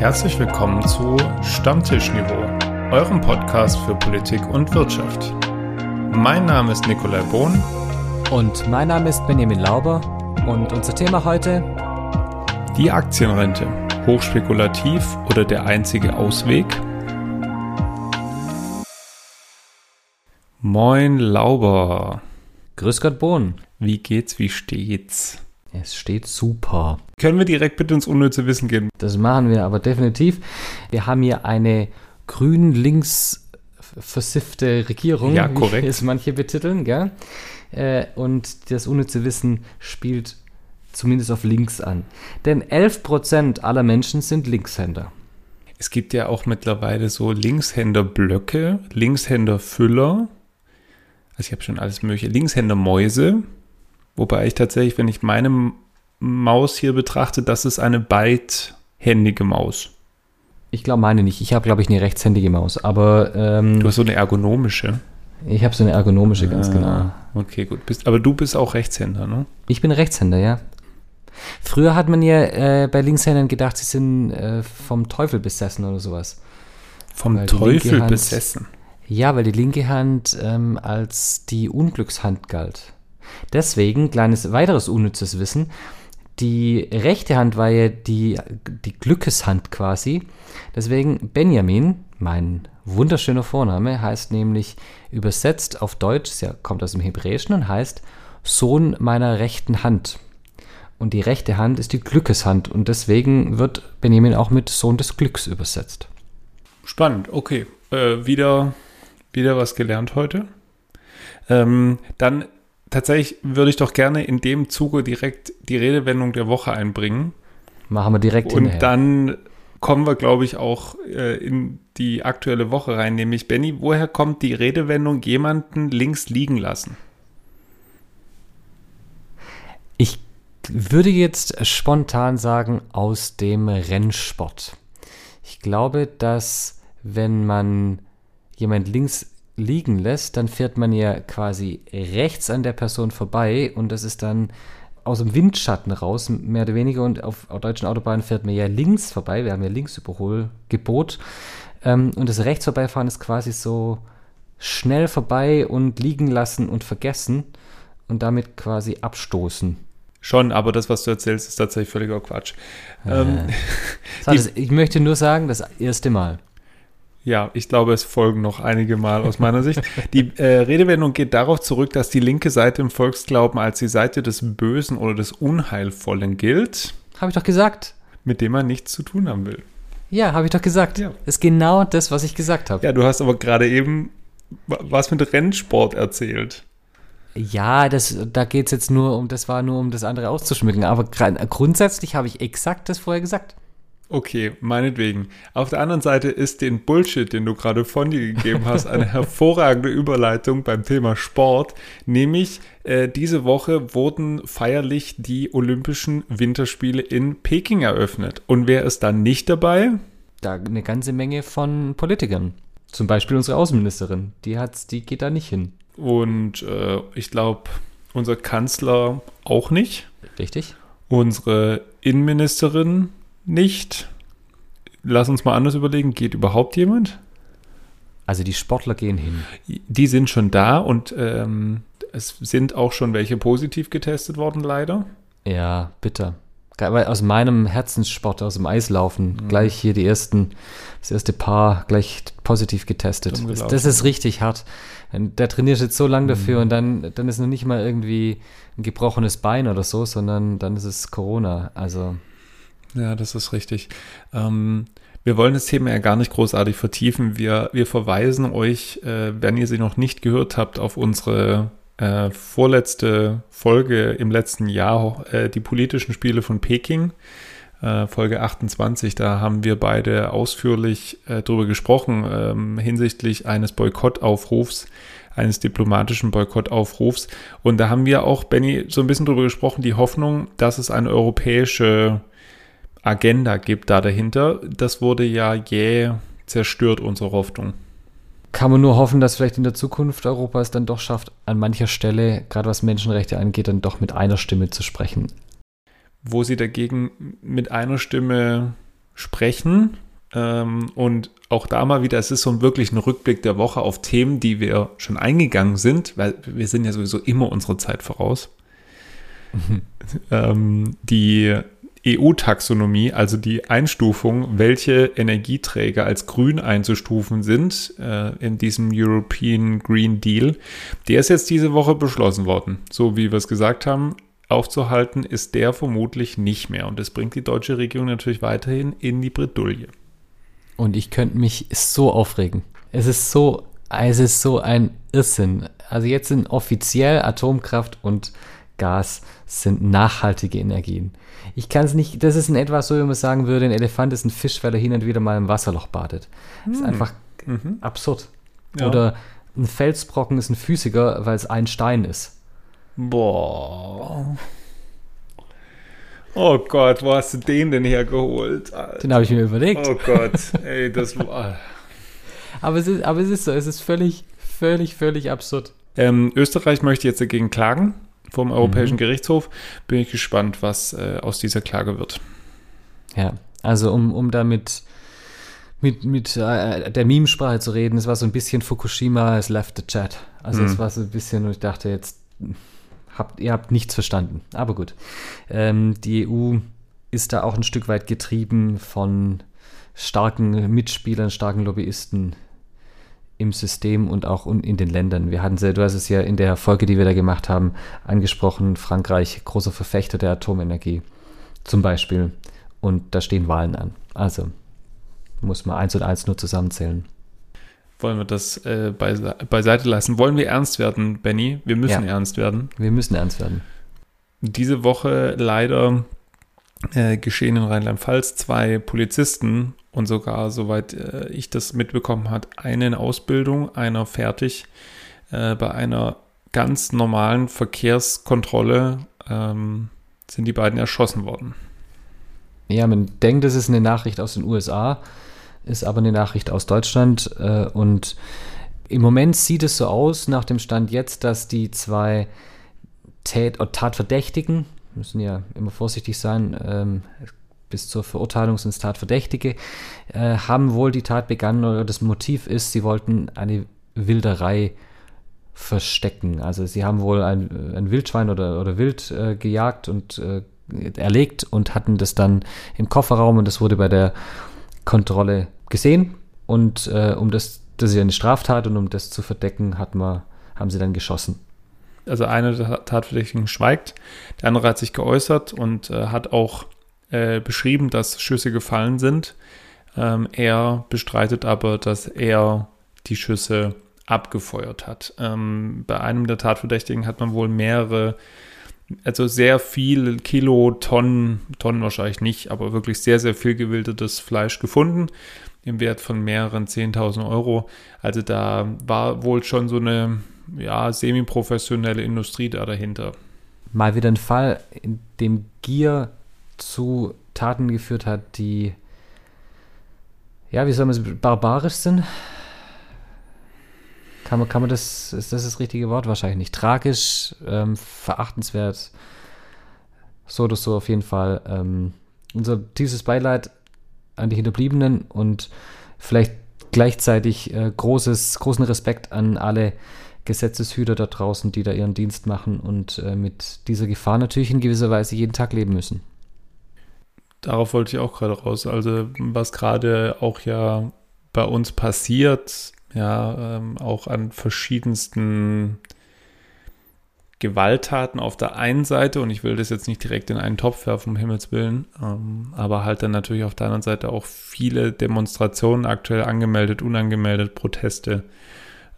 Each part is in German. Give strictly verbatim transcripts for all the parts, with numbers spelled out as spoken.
Herzlich willkommen zu Stammtischniveau, eurem Podcast für Politik und Wirtschaft. Mein Name ist Nikolai Bohn. Und mein Name ist Benjamin Lauber. Und unser Thema heute: die Aktienrente. Hochspekulativ oder der einzige Ausweg? Moin Lauber. Grüß Gott Bohn. Wie geht's, wie steht's? Es steht super. Können wir direkt bitte ins unnütze Wissen gehen? Das machen wir aber definitiv. Wir haben hier eine grün-links versiffte Regierung, ja, korrekt, wie es manche betiteln, gell? Und das unnütze Wissen spielt zumindest auf links an. Denn elf Prozent aller Menschen sind Linkshänder. Es gibt ja auch mittlerweile so Linkshänderblöcke, Linkshänderfüller. Also ich habe schon alles mögliche. Linkshändermäuse. Wobei ich tatsächlich, wenn ich meine Maus hier betrachte, das ist eine beidhändige Maus. Ich glaube, meine nicht. Ich habe, glaube ich, eine rechtshändige Maus. Aber ähm, du hast so eine ergonomische. Ich habe so eine ergonomische, ganz ah, genau. Okay, gut. Bist, aber du bist auch Rechtshänder, ne? Ich bin Rechtshänder, ja. Früher hat man ja äh, bei Linkshändern gedacht, sie sind äh, vom Teufel besessen oder sowas. Vom weil Teufel Hand, besessen? Ja, weil die linke Hand ähm, als die Unglückshand galt. Deswegen, kleines weiteres unnützes Wissen, die rechte Hand war ja die, die Glückeshand quasi. Deswegen Benjamin, mein wunderschöner Vorname, heißt nämlich übersetzt auf Deutsch, ja, kommt aus dem Hebräischen und heißt Sohn meiner rechten Hand. Und die rechte Hand ist die Glückeshand und deswegen wird Benjamin auch mit Sohn des Glücks übersetzt. Spannend, okay. Äh, wieder, wieder was gelernt heute. Ähm, dann tatsächlich würde ich doch gerne in dem Zuge direkt die Redewendung der Woche einbringen. Machen wir direkt hinterher. Und dann kommen wir, glaube ich, auch äh, in die aktuelle Woche rein. Nämlich, Benni, woher kommt die Redewendung jemanden links liegen lassen? Ich würde jetzt spontan sagen, aus dem Rennsport. Ich glaube, dass wenn man jemand links liegen lässt, dann fährt man ja quasi rechts an der Person vorbei und das ist dann aus dem Windschatten raus, mehr oder weniger, und auf deutschen Autobahnen fährt man ja links vorbei, wir haben ja links Überholgebot ähm, und das rechts vorbeifahren ist quasi so schnell vorbei und liegen lassen und vergessen und damit quasi abstoßen. Schon, aber das, was du erzählst, ist tatsächlich völliger Quatsch. Äh, ähm, die, das, ich möchte nur sagen, das erste Mal. Ja, ich glaube, es folgen noch einige Mal aus meiner Sicht. Die äh, Redewendung geht darauf zurück, dass die linke Seite im Volksglauben als die Seite des Bösen oder des Unheilvollen gilt. Habe ich doch gesagt. Mit dem man nichts zu tun haben will. Ja, habe ich doch gesagt. Ja. Das ist genau das, was ich gesagt habe. Ja, du hast aber gerade eben was mit Rennsport erzählt. Ja, das, da geht es jetzt nur um, das war nur um das andere auszuschmücken. Aber gr- grundsätzlich habe ich exakt das vorher gesagt. Okay, meinetwegen. Auf der anderen Seite ist den Bullshit, den du gerade von dir gegeben hast, eine hervorragende Überleitung beim Thema Sport. Nämlich, äh, diese Woche wurden feierlich die Olympischen Winterspiele in Peking eröffnet. Und wer ist da nicht dabei? Da eine ganze Menge von Politikern. Zum Beispiel unsere Außenministerin. Die hat's, die geht da nicht hin. Und äh, ich glaube, unser Kanzler auch nicht. Richtig. Unsere Innenministerin nicht. Lass uns mal anders überlegen, geht überhaupt jemand? Also die Sportler gehen hin. Die sind schon da und ähm, es sind auch schon welche positiv getestet worden, leider. Ja, bitter. Weil aus meinem Herzenssport, aus dem Eislaufen, mhm. gleich hier die ersten, das erste Paar gleich positiv getestet. Das ist richtig hart. Da trainierst du jetzt so lange dafür mhm. und dann, dann ist noch nicht mal irgendwie ein gebrochenes Bein oder so, sondern dann ist es Corona. Also ja, das ist richtig. Ähm, wir wollen das Thema ja gar nicht großartig vertiefen. Wir, wir verweisen euch, äh, wenn ihr sie noch nicht gehört habt, auf unsere äh, vorletzte Folge im letzten Jahr, äh, die politischen Spiele von Peking, äh, Folge achtundzwanzig. Da haben wir beide ausführlich äh, drüber gesprochen, ähm, hinsichtlich eines Boykottaufrufs, eines diplomatischen Boykottaufrufs. Und da haben wir auch, Benni, so ein bisschen drüber gesprochen, die Hoffnung, dass es eine europäische Agenda gibt da dahinter. Das wurde ja jäh zerstört, unsere Hoffnung. Kann man nur hoffen, dass vielleicht in der Zukunft Europa es dann doch schafft, an mancher Stelle, gerade was Menschenrechte angeht, dann doch mit einer Stimme zu sprechen. Wo sie dagegen mit einer Stimme sprechen. Ähm, und auch da mal wieder, es ist so ein wirklich ein Rückblick der Woche auf Themen, die wir schon eingegangen sind, weil wir sind ja sowieso immer unsere Zeit voraus. Mhm. Ähm, die E U-Taxonomie, also die Einstufung, welche Energieträger als grün einzustufen sind äh, in diesem European Green Deal, der ist jetzt diese Woche beschlossen worden. So wie wir es gesagt haben, aufzuhalten ist der vermutlich nicht mehr. Und das bringt die deutsche Regierung natürlich weiterhin in die Bredouille. Und ich könnte mich so aufregen. Es ist so, es ist so ein Irrsinn. Also jetzt sind offiziell Atomkraft und Gas sind nachhaltige Energien. Ich kann es nicht, das ist in etwa so, wie man sagen würde, ein Elefant ist ein Fisch, weil er hin und wieder mal im Wasserloch badet. Das ist einfach mhm. absurd. Ja. Oder ein Felsbrocken ist ein Physiker, weil es ein Stein ist. Boah. Oh Gott, wo hast du den denn hergeholt? Alter. Den habe ich mir überlegt. Oh Gott, ey, das war... aber, es ist, aber es ist so, es ist völlig, völlig, völlig absurd. Ähm, Österreich möchte jetzt dagegen klagen. Vom Europäischen mhm. Gerichtshof, bin ich gespannt, was äh, aus dieser Klage wird. Ja, also um, um da mit, mit, mit äh, der Meme-Sprache zu reden, es war so ein bisschen Fukushima has left the chat. Also mhm. es war so ein bisschen, und ich dachte jetzt, habt, ihr habt nichts verstanden. Aber gut, ähm, die E U ist da auch ein Stück weit getrieben von starken Mitspielern, starken Lobbyisten im System und auch in den Ländern. Wir hatten, du hast es ja in der Folge, die wir da gemacht haben, angesprochen, Frankreich, großer Verfechter der Atomenergie zum Beispiel. Und da stehen Wahlen an. Also muss man eins und eins nur zusammenzählen. Wollen wir das äh, beise- beiseite lassen? Wollen wir ernst werden, Benni? Wir müssen ja. ernst werden. Wir müssen ernst werden. Diese Woche leider äh, geschehen in Rheinland-Pfalz zwei Polizisten, und sogar, soweit äh, ich das mitbekommen habe, eine in Ausbildung, einer fertig, äh, bei einer ganz normalen Verkehrskontrolle ähm, sind die beiden erschossen worden. Ja, man denkt, das ist eine Nachricht aus den U S A, ist aber eine Nachricht aus Deutschland. Äh, und im Moment sieht es so aus, nach dem Stand jetzt, dass die zwei Tät- oder Tatverdächtigen, müssen ja immer vorsichtig sein, ähm, bis zur Verurteilung sind es Tatverdächtige, äh, haben wohl die Tat begangen, oder das Motiv ist, sie wollten eine Wilderei verstecken. Also sie haben wohl ein, ein Wildschwein oder, oder Wild äh, gejagt und äh, erlegt und hatten das dann im Kofferraum, und das wurde bei der Kontrolle gesehen. Und äh, um das, das ist ja eine Straftat, und um das zu verdecken, hat man, haben sie dann geschossen. Also einer der Tatverdächtigen schweigt, der andere hat sich geäußert und äh, hat auch Äh, beschrieben, dass Schüsse gefallen sind. Ähm, er bestreitet aber, dass er die Schüsse abgefeuert hat. Ähm, bei einem der Tatverdächtigen hat man wohl mehrere, also sehr viel Kilo, Tonnen, Tonnen wahrscheinlich nicht, aber wirklich sehr, sehr viel gewildertes Fleisch gefunden, im Wert von mehreren zehntausend Euro. Also da war wohl schon so eine ja, semi-professionelle Industrie da dahinter. Mal wieder ein Fall, in dem Gier zu Taten geführt hat, die, ja, wie soll man es, barbarisch sind? Kann man, kann man das, ist das das richtige Wort? Wahrscheinlich nicht. Tragisch, ähm, verachtenswert, so oder so auf jeden Fall. Ähm, unser tiefstes Beileid an die Hinterbliebenen und vielleicht gleichzeitig äh, großes, großen Respekt an alle Gesetzeshüter da draußen, die da ihren Dienst machen und äh, mit dieser Gefahr natürlich in gewisser Weise jeden Tag leben müssen. Darauf wollte ich auch gerade raus. Also was gerade auch ja bei uns passiert, ja, ähm, auch an verschiedensten Gewalttaten auf der einen Seite, und ich will das jetzt nicht direkt in einen Topf werfen, um Himmels Willen, ähm, aber halt dann natürlich auf der anderen Seite auch viele Demonstrationen aktuell angemeldet, unangemeldet, Proteste,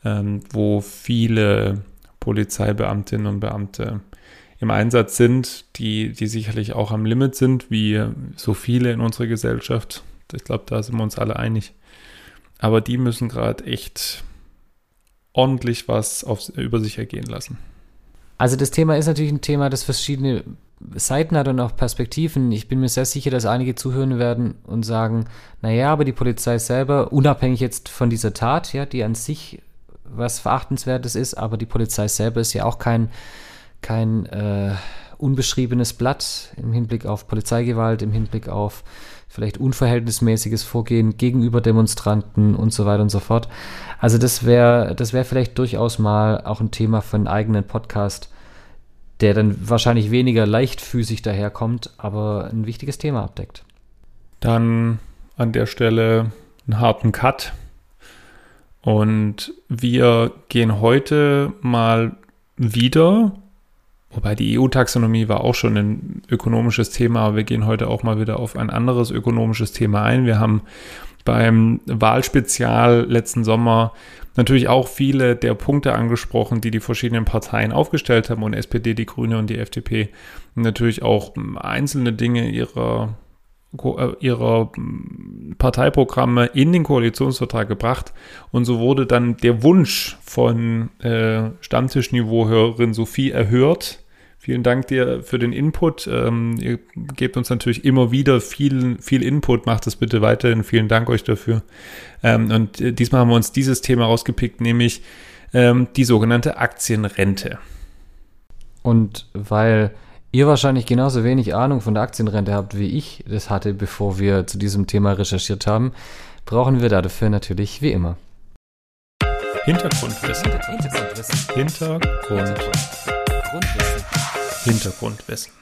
ähm, wo viele Polizeibeamtinnen und Beamte im Einsatz sind, die, die sicherlich auch am Limit sind, wie so viele in unserer Gesellschaft. Ich glaube, da sind wir uns alle einig. Aber die müssen gerade echt ordentlich was auf, über sich ergehen lassen. Also das Thema ist natürlich ein Thema, das verschiedene Seiten hat und auch Perspektiven. Ich bin mir sehr sicher, dass einige zuhören werden und sagen, naja, aber die Polizei selber, unabhängig jetzt von dieser Tat, ja, die an sich was Verachtenswertes ist, aber die Polizei selber ist ja auch kein... kein äh, unbeschriebenes Blatt im Hinblick auf Polizeigewalt, im Hinblick auf vielleicht unverhältnismäßiges Vorgehen gegenüber Demonstranten und so weiter und so fort. Also das wäre das wäre vielleicht durchaus mal auch ein Thema für einen eigenen Podcast, der dann wahrscheinlich weniger leichtfüßig daherkommt, aber ein wichtiges Thema abdeckt. Dann an der Stelle einen harten Cut. Und wir gehen heute mal wieder, wobei die E U-Taxonomie war auch schon ein ökonomisches Thema, aber wir gehen heute auch mal wieder auf ein anderes ökonomisches Thema ein. Wir haben beim Wahlspezial letzten Sommer natürlich auch viele der Punkte angesprochen, die die verschiedenen Parteien aufgestellt haben, und S P D, die Grüne und die F D P natürlich auch einzelne Dinge ihrer, ihrer Parteiprogramme in den Koalitionsvertrag gebracht. Und so wurde dann der Wunsch von äh, Stammtischniveau-Hörerin Sophie erhört. Vielen Dank dir für den Input. Ähm, ihr gebt uns natürlich immer wieder viel, viel Input. Macht es bitte weiterhin. Vielen Dank euch dafür. Ähm, und diesmal haben wir uns dieses Thema rausgepickt, nämlich ähm, die sogenannte Aktienrente. Und weil ihr wahrscheinlich genauso wenig Ahnung von der Aktienrente habt, wie ich das hatte, bevor wir zu diesem Thema recherchiert haben, brauchen wir dafür natürlich wie immer Hintergrundwissen. Hintergrundwissen. Hintergrundwissen. Hintergrundwissen.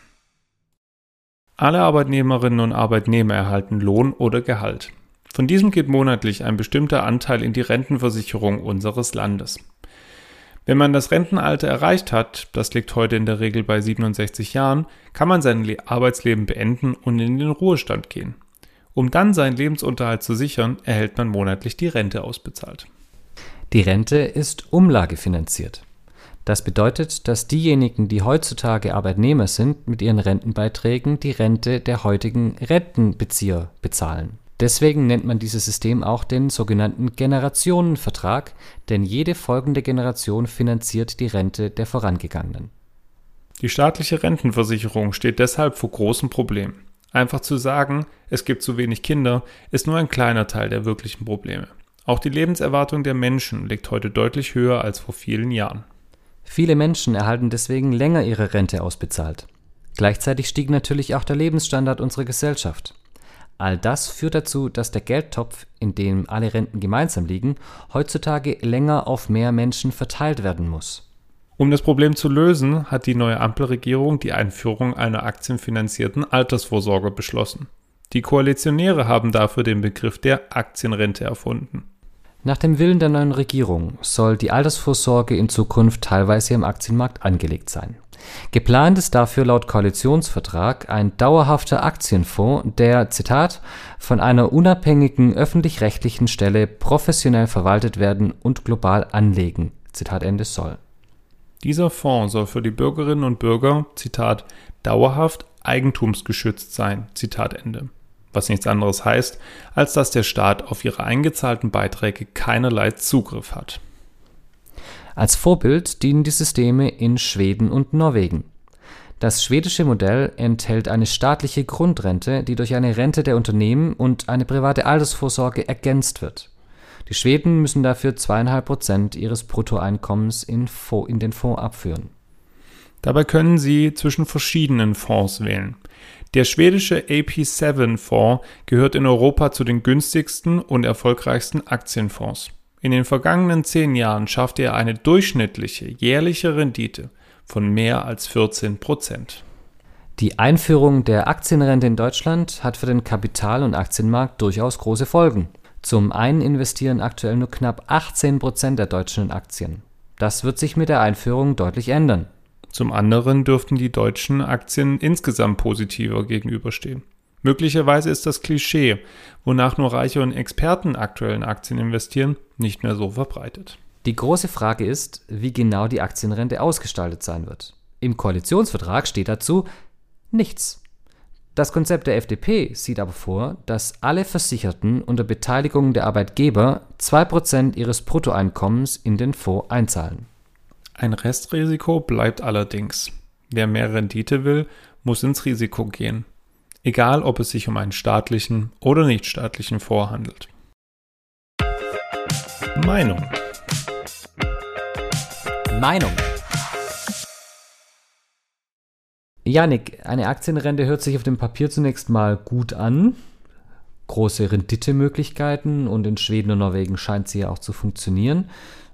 Alle Arbeitnehmerinnen und Arbeitnehmer erhalten Lohn oder Gehalt. Von diesem geht monatlich ein bestimmter Anteil in die Rentenversicherung unseres Landes. Wenn man das Rentenalter erreicht hat, das liegt heute in der Regel bei siebenundsechzig Jahren, kann man sein Arbeitsleben beenden und in den Ruhestand gehen. Um dann seinen Lebensunterhalt zu sichern, erhält man monatlich die Rente ausbezahlt. Die Rente ist umlagefinanziert. Das bedeutet, dass diejenigen, die heutzutage Arbeitnehmer sind, mit ihren Rentenbeiträgen die Rente der heutigen Rentenbezieher bezahlen. Deswegen nennt man dieses System auch den sogenannten Generationenvertrag, denn jede folgende Generation finanziert die Rente der vorangegangenen. Die staatliche Rentenversicherung steht deshalb vor großen Problemen. Einfach zu sagen, es gibt zu wenig Kinder, ist nur ein kleiner Teil der wirklichen Probleme. Auch die Lebenserwartung der Menschen liegt heute deutlich höher als vor vielen Jahren. Viele Menschen erhalten deswegen länger ihre Rente ausbezahlt. Gleichzeitig stieg natürlich auch der Lebensstandard unserer Gesellschaft. All das führt dazu, dass der Geldtopf, in dem alle Renten gemeinsam liegen, heutzutage länger auf mehr Menschen verteilt werden muss. Um das Problem zu lösen, hat die neue Ampelregierung die Einführung einer aktienfinanzierten Altersvorsorge beschlossen. Die Koalitionäre haben dafür den Begriff der Aktienrente erfunden. Nach dem Willen der neuen Regierung soll die Altersvorsorge in Zukunft teilweise im Aktienmarkt angelegt sein. Geplant ist dafür laut Koalitionsvertrag ein dauerhafter Aktienfonds, der, Zitat, von einer unabhängigen öffentlich-rechtlichen Stelle professionell verwaltet werden und global anlegen, Zitat Ende soll. Dieser Fonds soll für die Bürgerinnen und Bürger, Zitat, dauerhaft eigentumsgeschützt sein, Zitat Ende. Was nichts anderes heißt, als dass der Staat auf ihre eingezahlten Beiträge keinerlei Zugriff hat. Als Vorbild dienen die Systeme in Schweden und Norwegen. Das schwedische Modell enthält eine staatliche Grundrente, die durch eine Rente der Unternehmen und eine private Altersvorsorge ergänzt wird. Die Schweden müssen dafür zweieinhalb Prozent ihres Bruttoeinkommens in den Fonds abführen. Dabei können Sie zwischen verschiedenen Fonds wählen. Der schwedische A P sieben-Fonds gehört in Europa zu den günstigsten und erfolgreichsten Aktienfonds. In den vergangenen zehn Jahren schaffte er eine durchschnittliche jährliche Rendite von mehr als vierzehn Prozent. Die Einführung der Aktienrente in Deutschland hat für den Kapital- und Aktienmarkt durchaus große Folgen. Zum einen investieren aktuell nur knapp achtzehn Prozent der Deutschen in Aktien. Das wird sich mit der Einführung deutlich ändern. Zum anderen dürften die deutschen Aktien insgesamt positiver gegenüberstehen. Möglicherweise ist das Klischee, wonach nur Reiche und Experten aktuell in Aktien investieren, nicht mehr so verbreitet. Die große Frage ist, wie genau die Aktienrente ausgestaltet sein wird. Im Koalitionsvertrag steht dazu nichts. Das Konzept der F D P sieht aber vor, dass alle Versicherten unter Beteiligung der Arbeitgeber zwei Prozent ihres Bruttoeinkommens in den Fonds einzahlen. Ein Restrisiko bleibt allerdings. Wer mehr Rendite will, muss ins Risiko gehen. Egal, ob es sich um einen staatlichen oder nichtstaatlichen Fonds handelt. Meinung. Meinung. Janik, eine Aktienrente hört sich auf dem Papier zunächst mal gut an. Große Renditemöglichkeiten und in Schweden und Norwegen scheint sie ja auch zu funktionieren.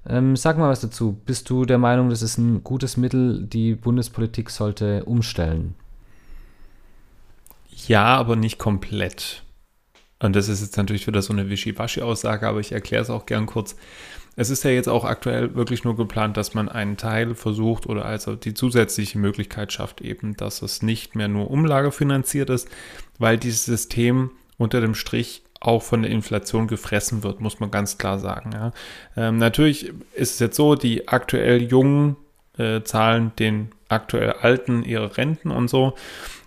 Ähm, sag mal was dazu. Bist du der Meinung, das ist ein gutes Mittel, die Bundespolitik sollte umstellen? Ja, aber nicht komplett. Und das ist jetzt natürlich wieder so eine Wischiwaschi-Aussage, aber ich erkläre es auch gern kurz. Es ist ja jetzt auch aktuell wirklich nur geplant, dass man einen Teil versucht oder also die zusätzliche Möglichkeit schafft eben, dass es nicht mehr nur umlagefinanziert ist, weil dieses System unter dem Strich auch von der Inflation gefressen wird, muss man ganz klar sagen. Ja. Ähm, natürlich ist es jetzt so, die aktuell Jungen äh, zahlen den aktuell Alten ihre Renten und so.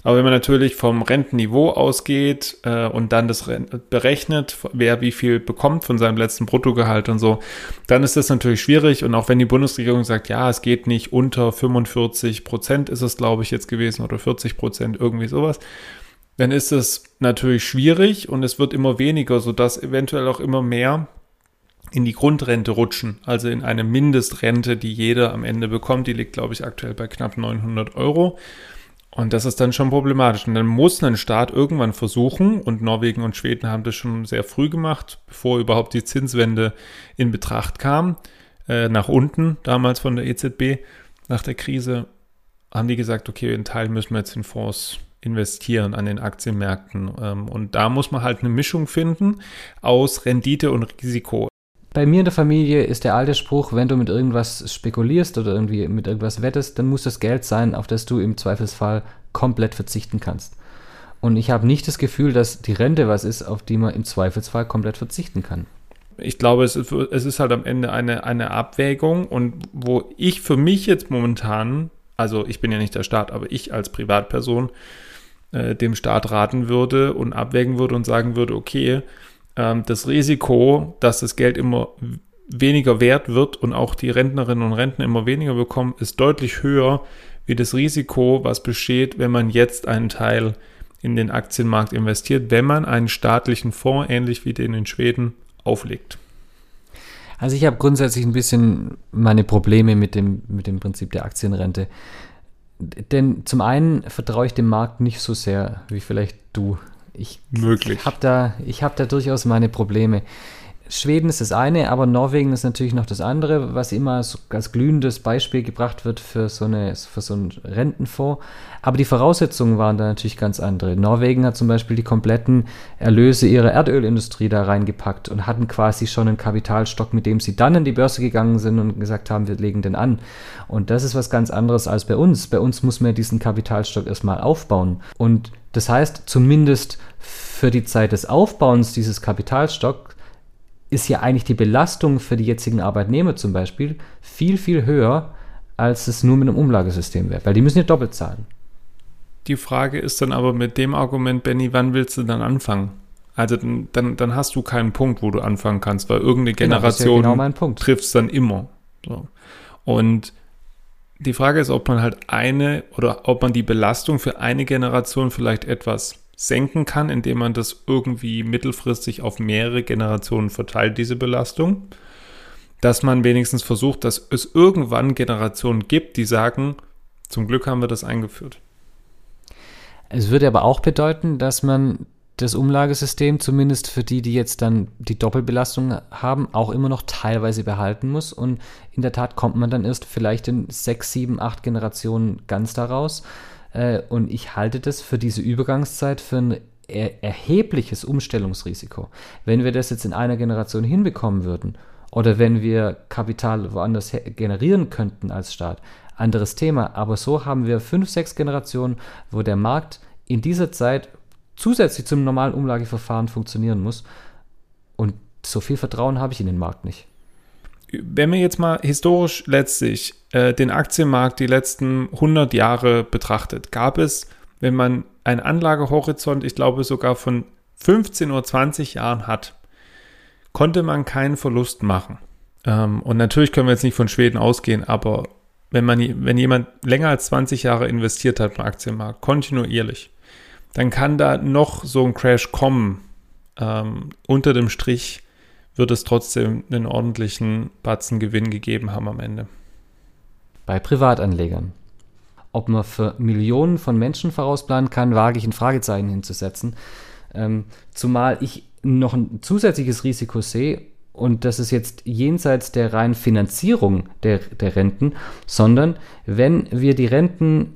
Aber wenn man natürlich vom Rentenniveau ausgeht äh, und dann das Rent- berechnet, wer wie viel bekommt von seinem letzten Bruttogehalt und so, dann ist das natürlich schwierig. Und auch wenn die Bundesregierung sagt, ja, es geht nicht unter fünfundvierzig Prozent ist es, glaube ich, jetzt gewesen oder vierzig Prozent, irgendwie sowas, dann ist es natürlich schwierig und es wird immer weniger, sodass eventuell auch immer mehr in die Grundrente rutschen, also in eine Mindestrente, die jeder am Ende bekommt. Die liegt, glaube ich, aktuell bei knapp neunhundert Euro. Und das ist dann schon problematisch. Und dann muss ein Staat irgendwann versuchen, und Norwegen und Schweden haben das schon sehr früh gemacht, bevor überhaupt die Zinswende in Betracht kam, äh, nach unten, damals von der E Z B, nach der Krise, haben die gesagt, okay, einen Teil müssen wir jetzt in Fonds investieren an den Aktienmärkten. Und da muss man halt eine Mischung finden aus Rendite und Risiko. Bei mir in der Familie ist der alte Spruch, wenn du mit irgendwas spekulierst oder irgendwie mit irgendwas wettest, dann muss das Geld sein, auf das du im Zweifelsfall komplett verzichten kannst. Und ich habe nicht das Gefühl, dass die Rente was ist, auf die man im Zweifelsfall komplett verzichten kann. Ich glaube, es ist, es ist halt am Ende eine, eine Abwägung. Und wo ich für mich jetzt momentan, also ich bin ja nicht der Staat, aber ich als Privatperson äh, dem Staat raten würde und abwägen würde und sagen würde, okay, ähm, das Risiko, dass das Geld immer weniger wert wird und auch die Rentnerinnen und Rentner immer weniger bekommen, ist deutlich höher wie das Risiko, was besteht, wenn man jetzt einen Teil in den Aktienmarkt investiert, wenn man einen staatlichen Fonds, ähnlich wie den in Schweden, auflegt. Also ich habe grundsätzlich ein bisschen meine Probleme mit dem, mit dem Prinzip der Aktienrente. Denn zum einen vertraue ich dem Markt nicht so sehr, wie vielleicht du. Ich habe da, ich hab da durchaus meine Probleme. Schweden ist das eine, aber Norwegen ist natürlich noch das andere, was immer so als glühendes Beispiel gebracht wird für so, eine, für so einen Rentenfonds. Aber die Voraussetzungen waren da natürlich ganz andere. Norwegen hat zum Beispiel die kompletten Erlöse ihrer Erdölindustrie da reingepackt und hatten quasi schon einen Kapitalstock, mit dem sie dann in die Börse gegangen sind und gesagt haben, wir legen den an. Und das ist was ganz anderes als bei uns. Bei uns muss man diesen Kapitalstock erstmal aufbauen. Und das heißt, zumindest für die Zeit des Aufbauens dieses Kapitalstocks ist ja eigentlich die Belastung für die jetzigen Arbeitnehmer zum Beispiel viel, viel höher, als es nur mit einem Umlagesystem wäre, weil die müssen ja doppelt zahlen. Die Frage ist dann aber mit dem Argument, Benny, wann willst du dann anfangen? Also dann, dann hast du keinen Punkt, wo du anfangen kannst, weil irgendeine Generation genau, ja genau trifft es dann immer. So. Und die Frage ist, ob man halt eine oder ob man die Belastung für eine Generation vielleicht etwas senken kann, indem man das irgendwie mittelfristig auf mehrere Generationen verteilt, diese Belastung, dass man wenigstens versucht, dass es irgendwann Generationen gibt, die sagen, zum Glück haben wir das eingeführt. Es würde aber auch bedeuten, dass man das Umlagesystem zumindest für die, die jetzt dann die Doppelbelastung haben, auch immer noch teilweise behalten muss. Und in der Tat kommt man dann erst vielleicht in sechs, sieben, acht Generationen ganz daraus. Und ich halte das für diese Übergangszeit für ein er- erhebliches Umstellungsrisiko. Wenn wir das jetzt in einer Generation hinbekommen würden oder wenn wir Kapital woanders her- generieren könnten als Staat, anderes Thema. Aber so haben wir fünf, sechs Generationen, wo der Markt in dieser Zeit zusätzlich zum normalen Umlageverfahren funktionieren muss. Und so viel Vertrauen habe ich in den Markt nicht. Wenn wir jetzt mal historisch letztlich äh, den Aktienmarkt die letzten hundert Jahre betrachtet, gab es, wenn man einen Anlagehorizont, ich glaube sogar von fünfzehn oder zwanzig Jahren hat, konnte man keinen Verlust machen. Ähm, und natürlich können wir jetzt nicht von Schweden ausgehen, aber wenn man, wenn jemand länger als zwanzig Jahre investiert hat im Aktienmarkt, kontinuierlich, dann kann da noch so ein Crash kommen. Ähm, unter dem Strich wird es trotzdem einen ordentlichen Batzen Gewinn gegeben haben am Ende. Bei Privatanlegern. Ob man für Millionen von Menschen vorausplanen kann, wage ich ein Fragezeichen hinzusetzen. Ähm, zumal ich noch ein zusätzliches Risiko sehe, und das ist jetzt jenseits der reinen Finanzierung der, der Renten, sondern wenn wir die Renten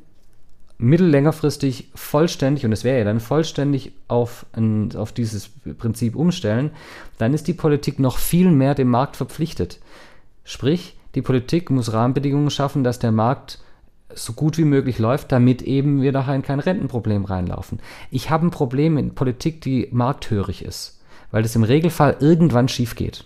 mittellängerfristig vollständig, und es wäre ja dann vollständig, auf, ein, auf dieses Prinzip umstellen, dann ist die Politik noch viel mehr dem Markt verpflichtet. Sprich, die Politik muss Rahmenbedingungen schaffen, dass der Markt so gut wie möglich läuft, damit eben wir nachher in kein Rentenproblem reinlaufen. Ich habe ein Problem mit Politik, die markthörig ist, weil das im Regelfall irgendwann schief geht.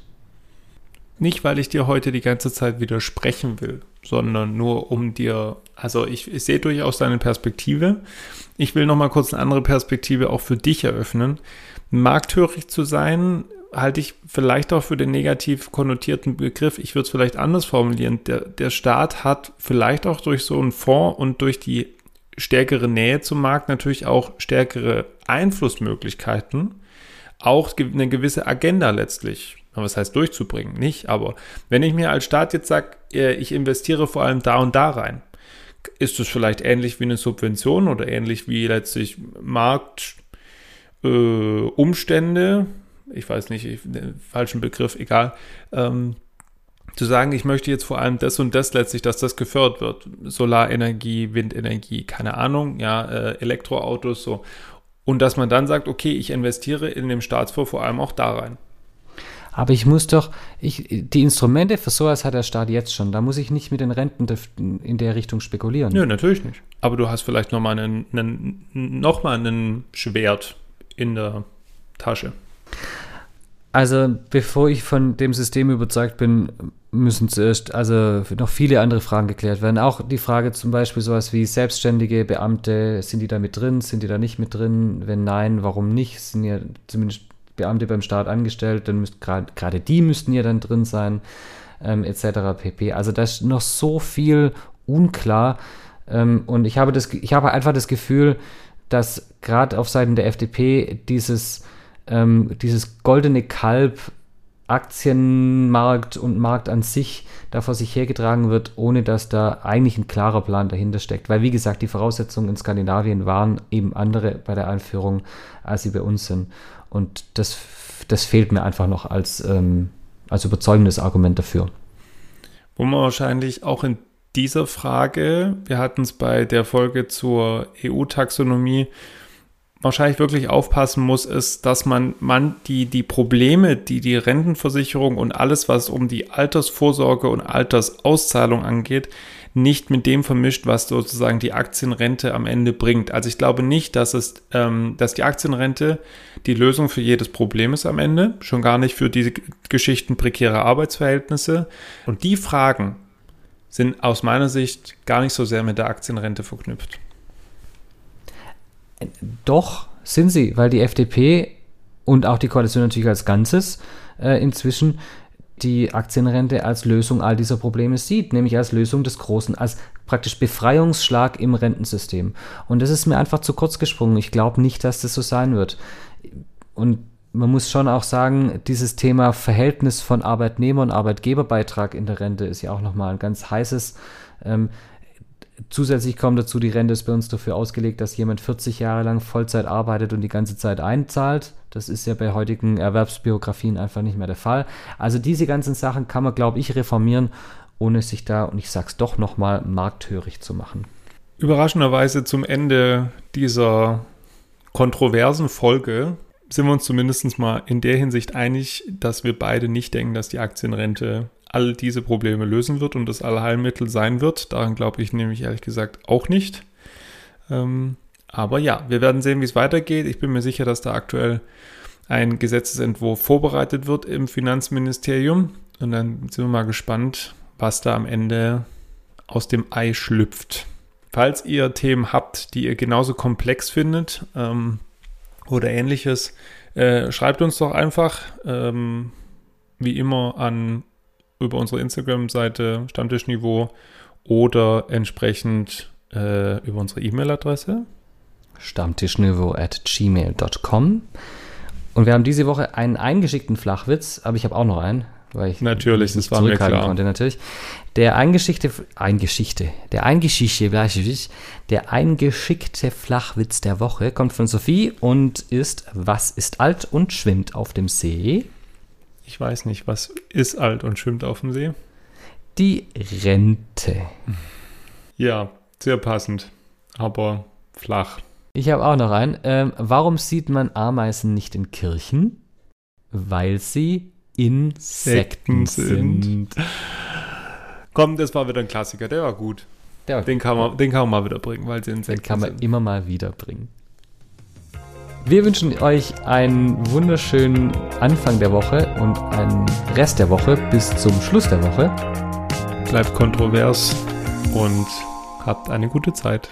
Nicht, weil ich dir heute die ganze Zeit widersprechen will, sondern nur um dir, also ich, ich sehe durchaus deine Perspektive. Ich will nochmal kurz eine andere Perspektive auch für dich eröffnen. Markthörig zu sein, halte ich vielleicht auch für den negativ konnotierten Begriff. Ich würde es vielleicht anders formulieren. Der, der Staat hat vielleicht auch durch so einen Fonds und durch die stärkere Nähe zum Markt natürlich auch stärkere Einflussmöglichkeiten, auch eine gewisse Agenda letztlich. Was heißt durchzubringen? Nicht, aber wenn ich mir als Staat jetzt sage, ich investiere vor allem da und da rein, ist es vielleicht ähnlich wie eine Subvention oder ähnlich wie letztlich Marktumstände, äh, ich weiß nicht, ich, falschen Begriff, egal, ähm, zu sagen, ich möchte jetzt vor allem das und das letztlich, dass das gefördert wird. Solarenergie, Windenergie, keine Ahnung, ja, äh, Elektroautos, so. Und dass man dann sagt, okay, ich investiere in dem Staatsfonds vor allem auch da rein. Aber ich muss doch, ich, die Instrumente für sowas hat der Staat jetzt schon. Da muss ich nicht mit den Renten in der Richtung spekulieren. Nö, natürlich nicht. Aber du hast vielleicht nochmal einen, einen, noch mal einen Schwert in der Tasche. Also bevor ich von dem System überzeugt bin, müssen zuerst also noch viele andere Fragen geklärt werden. Auch die Frage zum Beispiel sowas wie selbstständige Beamte, sind die da mit drin, sind die da nicht mit drin? Wenn nein, warum nicht? Sind ja zumindest Beamte beim Staat angestellt, dann müsst gerade grad, die müssten ja dann drin sein, ähm, et cetera pp. Also da ist noch so viel unklar ähm, und ich habe, das, ich habe einfach das Gefühl, dass gerade auf Seiten der F D P dieses, ähm, dieses goldene Kalb Aktienmarkt und Markt an sich da vor sich hergetragen wird, ohne dass da eigentlich ein klarer Plan dahinter steckt. Weil wie gesagt, die Voraussetzungen in Skandinavien waren eben andere bei der Einführung, als sie bei uns sind. Und das, das fehlt mir einfach noch als, ähm, als überzeugendes Argument dafür. Wo man wahrscheinlich auch in dieser Frage, wir hatten es bei der Folge zur E U-Taxonomie, wahrscheinlich wirklich aufpassen muss, ist, dass man, man die, die Probleme, die die Rentenversicherung und alles, was um die Altersvorsorge und Altersauszahlung angeht, nicht mit dem vermischt, was sozusagen die Aktienrente am Ende bringt. Also ich glaube nicht, dass es, ähm, dass die Aktienrente die Lösung für jedes Problem ist am Ende, schon gar nicht für diese Geschichten prekärer Arbeitsverhältnisse. Und die Fragen sind aus meiner Sicht gar nicht so sehr mit der Aktienrente verknüpft. Doch sind sie, weil die F D P und auch die Koalition natürlich als Ganzes äh, inzwischen die Aktienrente als Lösung all dieser Probleme sieht, nämlich als Lösung des Großen, als praktisch Befreiungsschlag im Rentensystem. Und das ist mir einfach zu kurz gesprungen. Ich glaube nicht, dass das so sein wird. Und man muss schon auch sagen, dieses Thema Verhältnis von Arbeitnehmer- und Arbeitgeberbeitrag in der Rente ist ja auch nochmal ein ganz heißes ähm, Zusätzlich kommt dazu, die Rente ist bei uns dafür ausgelegt, dass jemand vierzig Jahre lang Vollzeit arbeitet und die ganze Zeit einzahlt. Das ist ja bei heutigen Erwerbsbiografien einfach nicht mehr der Fall. Also diese ganzen Sachen kann man, glaube ich, reformieren, ohne sich da, und ich sag's doch nochmal, markthörig zu machen. Überraschenderweise zum Ende dieser kontroversen Folge sind wir uns zumindest mal in der Hinsicht einig, dass wir beide nicht denken, dass die Aktienrente all diese Probleme lösen wird und das Allheilmittel sein wird. Daran glaube ich nämlich ehrlich gesagt auch nicht. Ähm, aber ja, wir werden sehen, wie es weitergeht. Ich bin mir sicher, dass da aktuell ein Gesetzesentwurf vorbereitet wird im Finanzministerium. Und dann sind wir mal gespannt, was da am Ende aus dem Ei schlüpft. Falls ihr Themen habt, die ihr genauso komplex findet ähm, oder ähnliches, äh, schreibt uns doch einfach ähm, wie immer an über unsere Instagram-Seite Stammtischniveau oder entsprechend äh, über unsere E-Mail-Adresse stammtischniveau at gmail dot com. Und wir haben diese Woche einen eingeschickten Flachwitz, aber ich habe auch noch einen. weil ich natürlich, das war mir klar. Konnte, natürlich. Der eingeschickte, eingeschickte, der eingeschickte, der eingeschickte Flachwitz der Woche kommt von Sophie und ist, was ist alt und schwimmt auf dem See? Ich weiß nicht, was ist alt und schwimmt auf dem See? Die Rente. Ja, sehr passend, aber flach. Ich habe auch noch einen. Ähm, warum sieht man Ameisen nicht in Kirchen? Weil sie Insekten sind. sind. Komm, das war wieder ein Klassiker, der war gut. Der war den, gut. Kann man, den kann man mal wieder bringen, weil sie Insekten sind. Den kann man sind. immer mal wieder bringen. Wir wünschen euch einen wunderschönen Anfang der Woche und einen Rest der Woche bis zum Schluss der Woche. Bleibt kontrovers und habt eine gute Zeit.